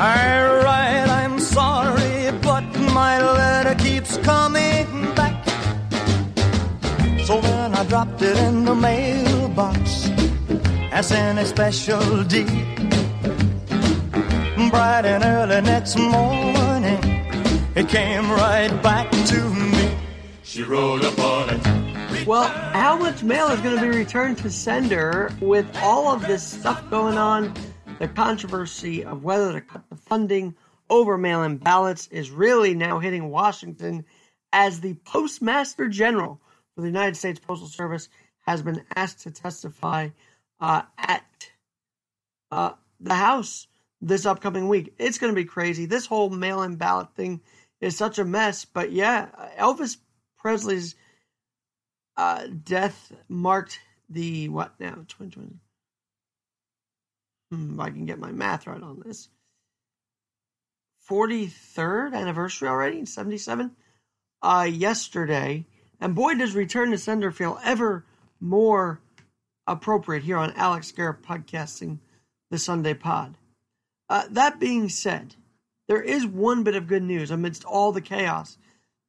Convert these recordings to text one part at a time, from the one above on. I write, I'm sorry, but my letter keeps coming back. So then I dropped it in the mailbox as in a special deed. Bright and early next morning, it came right back to me. She rolled up on it. Well, how much mail is going to be returned to sender with all of this stuff going on? The controversy of whether to cut the funding over mail-in ballots is really now hitting Washington, as the Postmaster General for the United States Postal Service has been asked to testify at the House this upcoming week. It's going to be crazy. This whole mail-in ballot thing is such a mess. But yeah, Elvis Presley's death marked the, what now, 2020? If I can get my math right on this. 43rd anniversary already, 77, yesterday. And boy, does Return to Sender feel ever more appropriate here on Alex Garrett Podcasting, the Sunday Pod. That being said, there is one bit of good news amidst all the chaos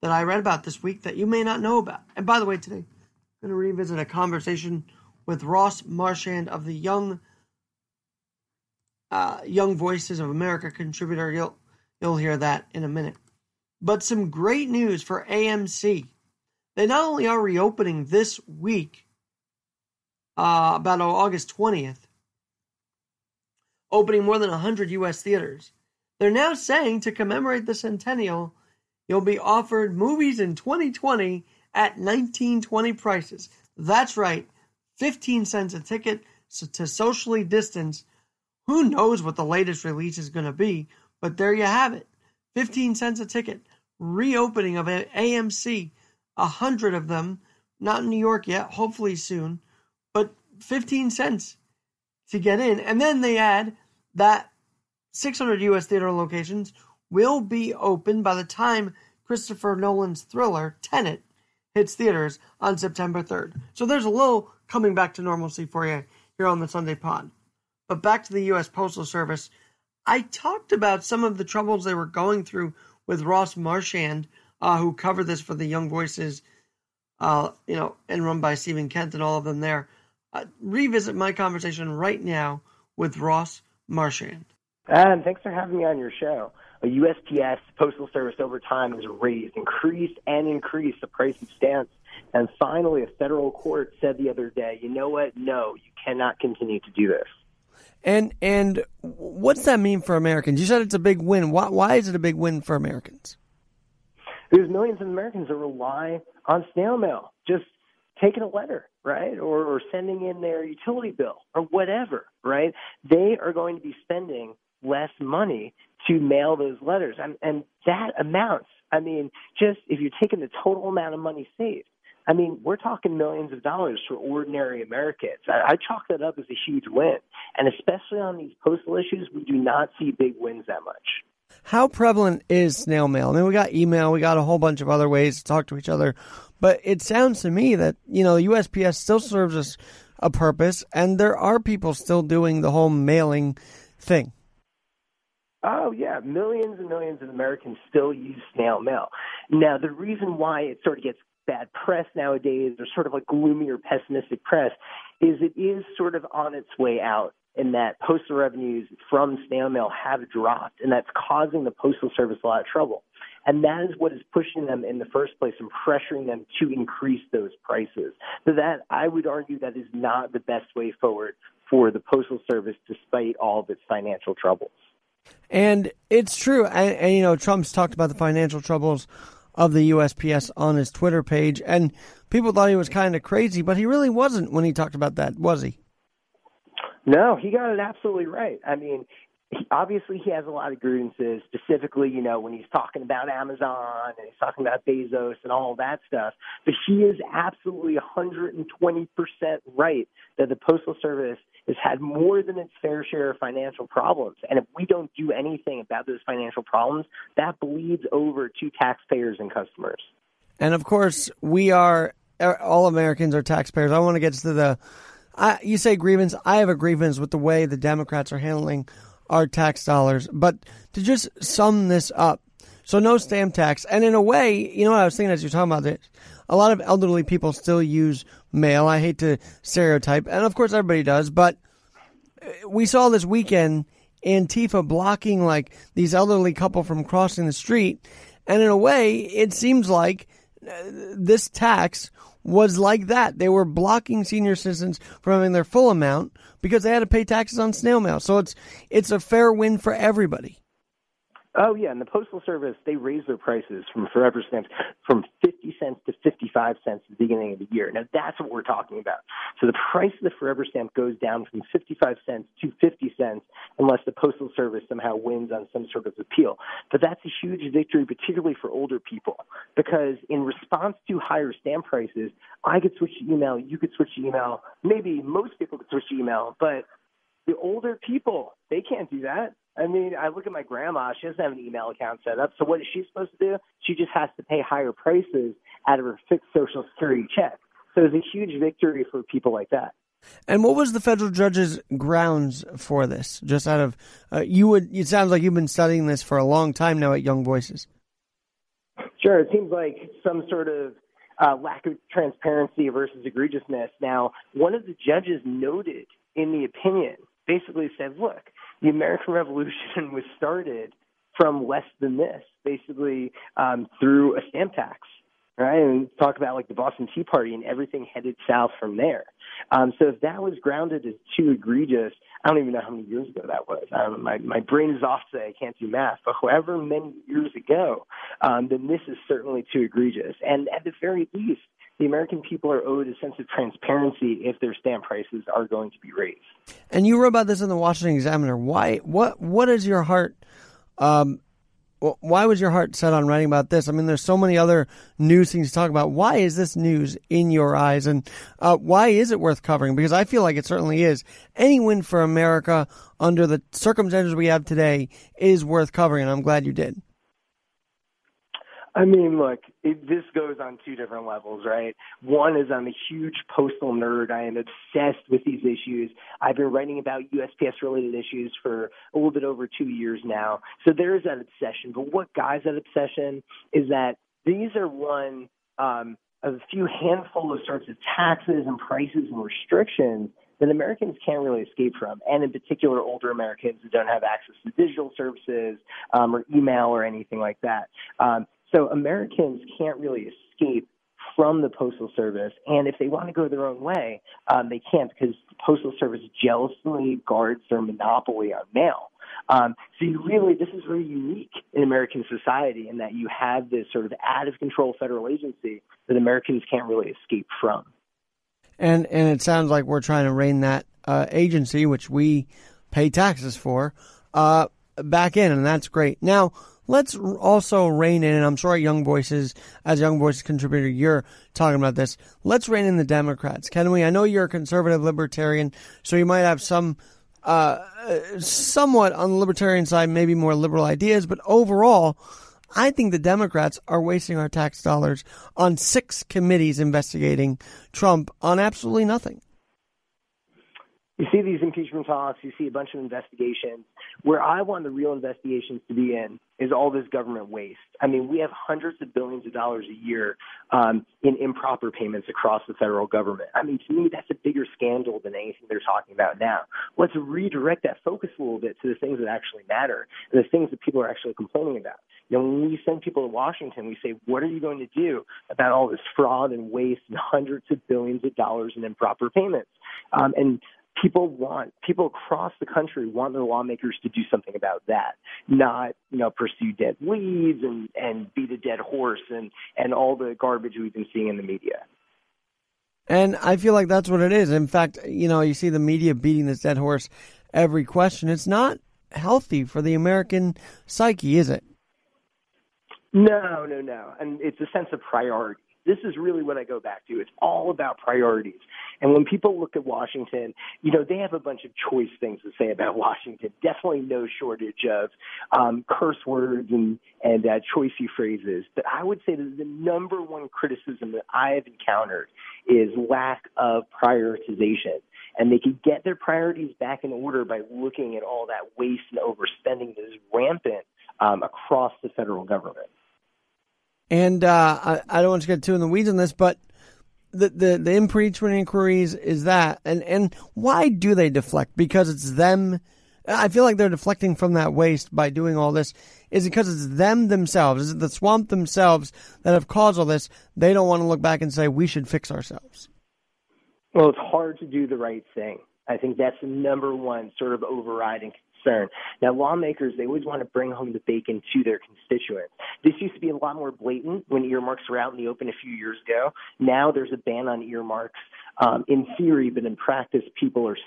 that I read about this week that you may not know about. And by the way, today, I'm going to revisit a conversation with Ross Marchand of the Young Voices of America contributor. You'll hear that in a minute. But some great news for AMC. They not only are reopening this week, about August 20th, opening more than 100 U.S. theaters, they're now saying to commemorate the centennial, you'll be offered movies in 2020 at 1920 prices. That's right, 15 cents a ticket to socially distance. Who knows what the latest release is going to be, but there you have it. 15 cents a ticket. Reopening of AMC. 100 of them. Not in New York yet. Hopefully soon. But 15 cents to get in. And then they add that 600 U.S. theater locations will be open by the time Christopher Nolan's thriller, Tenet, hits theaters on September 3rd. So there's a little coming back to normalcy for you here on the Sunday Pod. But back to the U.S. Postal Service, I talked about some of the troubles they were going through with Ross Marchand, who covered this for the Young Voices, and run by Stephen Kent and all of them there. Revisit my conversation right now with Ross Marchand. Thanks for having me on your show. The USPS Postal Service over time has increased the price of stamps. And finally, a federal court said the other day, you know what? No, you cannot continue to do this. And what's that mean for Americans? You said it's a big win. Why is it a big win for Americans? There's millions of Americans that rely on snail mail, just taking a letter, right, or sending in their utility bill or whatever, right? They are going to be spending less money to mail those letters. And that amounts, just if you're taking the total amount of money saved, we're talking millions of dollars for ordinary Americans. I chalk that up as a huge win. And especially on these postal issues, we do not see big wins that much. How prevalent is snail mail? We got email, we got a whole bunch of other ways to talk to each other. But it sounds to me that, USPS still serves us a purpose, and there are people still doing the whole mailing thing. Oh, yeah. Millions and millions of Americans still use snail mail. Now, the reason why it sort of gets bad press nowadays, or sort of a gloomy or pessimistic press, is it is sort of on its way out, in that postal revenues from snail mail have dropped, and that's causing the Postal Service a lot of trouble. And that is what is pushing them in the first place and pressuring them to increase those prices. So that, I would argue, that is not the best way forward for the Postal Service, despite all of its financial troubles. And it's true. And Trump's talked about the financial troubles of the USPS on his Twitter page, and people thought he was kind of crazy, but he really wasn't when he talked about that, was he? No, he got it absolutely right. Obviously he has a lot of grievances, specifically, when he's talking about Amazon and he's talking about Bezos and all that stuff, but he is absolutely 120% right that the Postal Service has had more than its fair share of financial problems. And if we don't do anything about those financial problems, that bleeds over to taxpayers and customers. And of course, all Americans are taxpayers. I want to get to you say grievance. I have a grievance with the way the Democrats are handling our tax dollars. But to just sum this up, so no stamp tax. And in a way, you know what I was thinking as you're talking about this? A lot of elderly people still use mail. I hate to stereotype, and of course everybody does, but we saw this weekend Antifa blocking like these elderly couple from crossing the street. And in a way, it seems like this tax was like that. They were blocking senior citizens from having their full amount because they had to pay taxes on snail mail. So it's a fair win for everybody. Oh, yeah, and the Postal Service, they raised their prices from Forever Stamps from 50 cents to 55 cents at the beginning of the year. Now, that's what we're talking about. So the price of the Forever Stamp goes down from 55 cents to 50 cents unless the Postal Service somehow wins on some sort of appeal. But that's a huge victory, particularly for older people, because in response to higher stamp prices, I could switch to email, you could switch to email, maybe most people could switch to email, but the older people, they can't do that. I mean, I look at my grandma. She doesn't have an email account set up. So what is she supposed to do? She just has to pay higher prices out of her fixed Social Security check. So it's a huge victory for people like that. And what was the federal judge's grounds for this? Just out of it sounds like you've been studying this for a long time now at Young Voices. Sure. It seems like some sort of lack of transparency versus egregiousness. Now, one of the judges noted in the opinion basically said, look, the American Revolution was started from less than this, basically through a stamp tax, right? And talk about like the Boston Tea Party and everything headed south from there. So if that was grounded as too egregious, I don't even know how many years ago that was. My brain is off today. I can't do math. But however many years ago, then this is certainly too egregious. And at the very least, the American people are owed a sense of transparency if their stamp prices are going to be raised. And you wrote about this in the Washington Examiner. Why? What is your heart? Why was your heart set on writing about this? I mean, there's so many other news things to talk about. Why is this news in your eyes, and why is it worth covering? Because I feel like it certainly is. Any win for America under the circumstances we have today is worth covering, and I'm glad you did. I mean, look, this goes on two different levels, right? One is I'm a huge postal nerd. I am obsessed with these issues. I've been writing about USPS-related issues for a little bit over 2 years now. So there is that obsession. But what guides that obsession is that these are one of a few handful of sorts of taxes and prices and restrictions that Americans can't really escape from, and in particular older Americans who don't have access to digital services or email or anything like that. So Americans can't really escape from the Postal Service, and if they want to go their own way, they can't because the Postal Service jealously guards their monopoly on mail. So you really, this is really unique in American society in that you have this sort of out-of-control federal agency that Americans can't really escape from. And it sounds like we're trying to rein that agency, which we pay taxes for, back in, and that's great. Now, let's also rein in, and I'm sure at Young Voices, as a Young Voices contributor, you're talking about this. Let's rein in the Democrats, can we? I know you're a conservative libertarian, so you might have some somewhat on the libertarian side, maybe more liberal ideas. But overall, I think the Democrats are wasting our tax dollars on 6 committees investigating Trump on absolutely nothing. You see these impeachment talks, you see a bunch of investigations. Where I want the real investigations to be in is all this government waste. I mean, we have hundreds of billions of dollars a year in improper payments across the federal government. I mean, to me, that's a bigger scandal than anything they're talking about now. Let's redirect that focus a little bit to the things that actually matter, and the things that people are actually complaining about. You know, when we send people to Washington, we say, what are you going to do about all this fraud and waste and hundreds of billions of dollars in improper payments? And people across the country want their lawmakers to do something about that, not, you know, pursue dead leads and beat a dead horse and all the garbage we've been seeing in the media. And I feel like that's what it is. In fact, you know, you see the media beating this dead horse every question. It's not healthy for the American psyche, is it? No. And it's a sense of priority. This is really what I go back to. It's all about priorities. And when people look at Washington, you know, they have a bunch of choice things to say about Washington. Definitely no shortage of curse words and choicey phrases. But I would say that the number one criticism that I have encountered is lack of prioritization. and they could get their priorities back in order by looking at all that waste and overspending that is rampant across the federal government. And I don't want to get too in the weeds on this, but the impeachment inquiries is that. And why do they deflect? Because it's them. I feel like they're deflecting from that waste by doing all this. Is it because it's them themselves? Is it the swamp themselves that have caused all this? They don't want to look back and say, we should fix ourselves. Well, it's hard to do the right thing. I think that's the number one sort of overriding concern. Now, lawmakers, they always want to bring home the bacon to their constituents. This used to be a lot more blatant when earmarks were out in the open a few years ago. Now there's a ban on earmarks in theory, but in practice,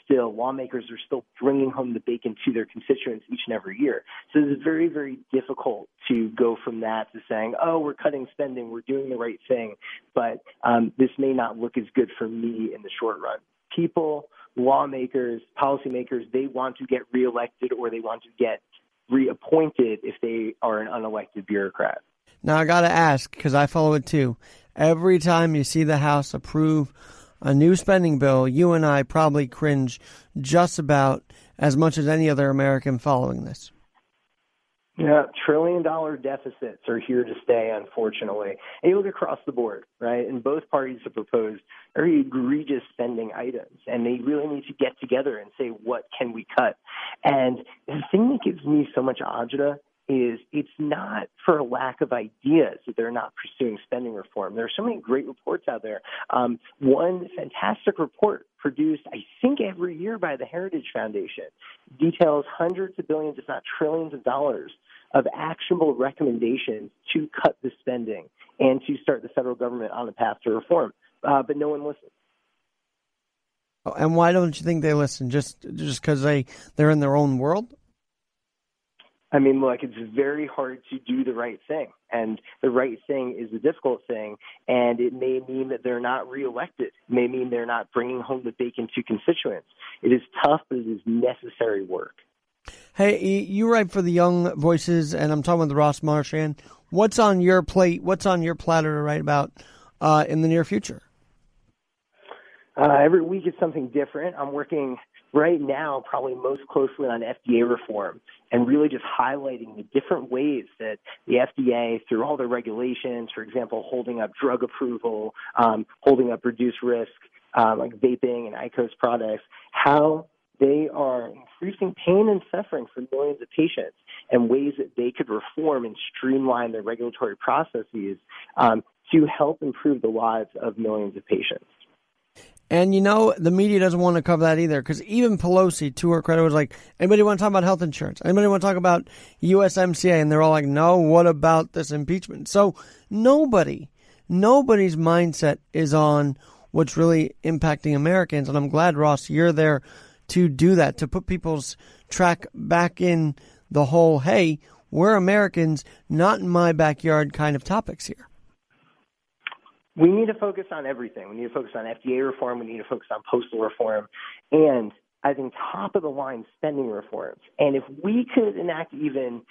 lawmakers are still bringing home the bacon to their constituents each and every year. So it's very, very difficult to go from that to saying, oh, we're cutting spending, we're doing the right thing, but this may not look as good for me in the short run. People, lawmakers, policymakers, they want to get reelected or they want to get reappointed if they are an unelected bureaucrat. Now, I got to ask, because I follow it too. Every time you see the House approve a new spending bill, you and I probably cringe just about as much as any other American following this. Yeah, trillion-dollar deficits are here to stay, unfortunately. And you look across the board, right? And both parties have proposed very egregious spending items, and they really need to get together and say, what can we cut? And the thing that gives me so much agita is it's not for a lack of ideas that they're not pursuing spending reform. There are so many great reports out there. One fantastic report produced, I think, every year by the Heritage Foundation details hundreds of billions, if not trillions of dollars of actionable recommendations to cut the spending and to start the federal government on the path to reform. But no one listens. And why don't you think they listen? Just because they're in their own world? I mean, look, it's very hard to do the right thing, and the right thing is the difficult thing, and it may mean that they're not reelected. It may mean they're not bringing home the bacon to constituents. It is tough, but it is necessary work. Hey, you write for the Young Voices, and I'm talking with Ross Marchand. What's on your plate? What's on your platter to write about in the near future? Every week is something different. I'm working right now probably most closely on FDA reform and really just highlighting the different ways that the FDA, through all their regulations, for example, holding up drug approval, holding up reduced risk, like vaping and IQOS products, how they are increasing pain and suffering for millions of patients and ways that they could reform and streamline their regulatory processes to help improve the lives of millions of patients. And, you know, the media doesn't want to cover that either, because even Pelosi, to her credit, was like, anybody want to talk about health insurance? Anybody want to talk about USMCA? And they're all like, no, what about this impeachment? So nobody's mindset is on what's really impacting Americans. And I'm glad, Ross, you're there to do that, to put people's track back in the whole, hey, we're Americans, not in my backyard kind of topics here. We need to focus on everything. We need to focus on FDA reform. We need to focus on postal reform. And I think top-of-the-line spending reforms. And if we could enact even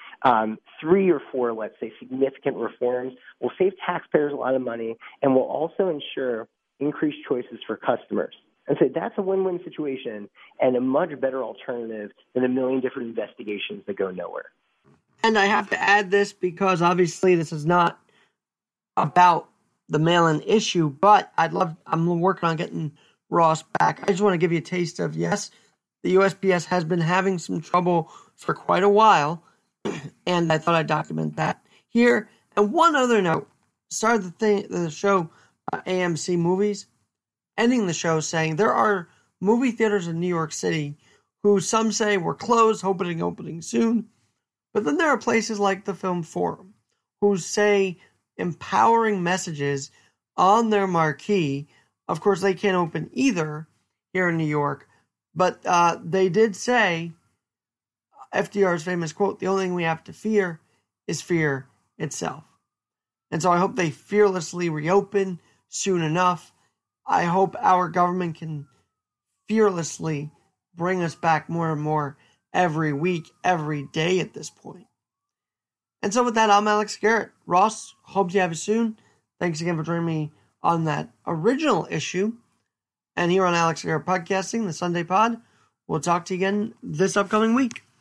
three or four, let's say, significant reforms, we'll save taxpayers a lot of money, and we'll also ensure increased choices for customers. And so that's a win-win situation and a much better alternative than a million different investigations that go nowhere. And I have to add this because, obviously, this is not about the mail-in issue, but I'm working on getting Ross back. I just want to give you a taste of, yes, the USPS has been having some trouble for quite a while, and I thought I'd document that here. And one other note, started the show AMC Movies, ending the show saying there are movie theaters in New York City who some say were closed, hoping opening soon. But then there are places like the Film Forum who say empowering messages on their marquee. Of course, they can't open either here in New York, but they did say FDR's famous quote, the only thing we have to fear is fear itself. And so I hope they fearlessly reopen soon enough. I hope our government can fearlessly bring us back more and more every week, every day at this point. And so with that, I'm Alex Garrett. Ross, hope you have it soon. Thanks again for joining me on that original issue. And here on Alex Garrett Podcasting, the Sunday Pod, we'll talk to you again this upcoming week.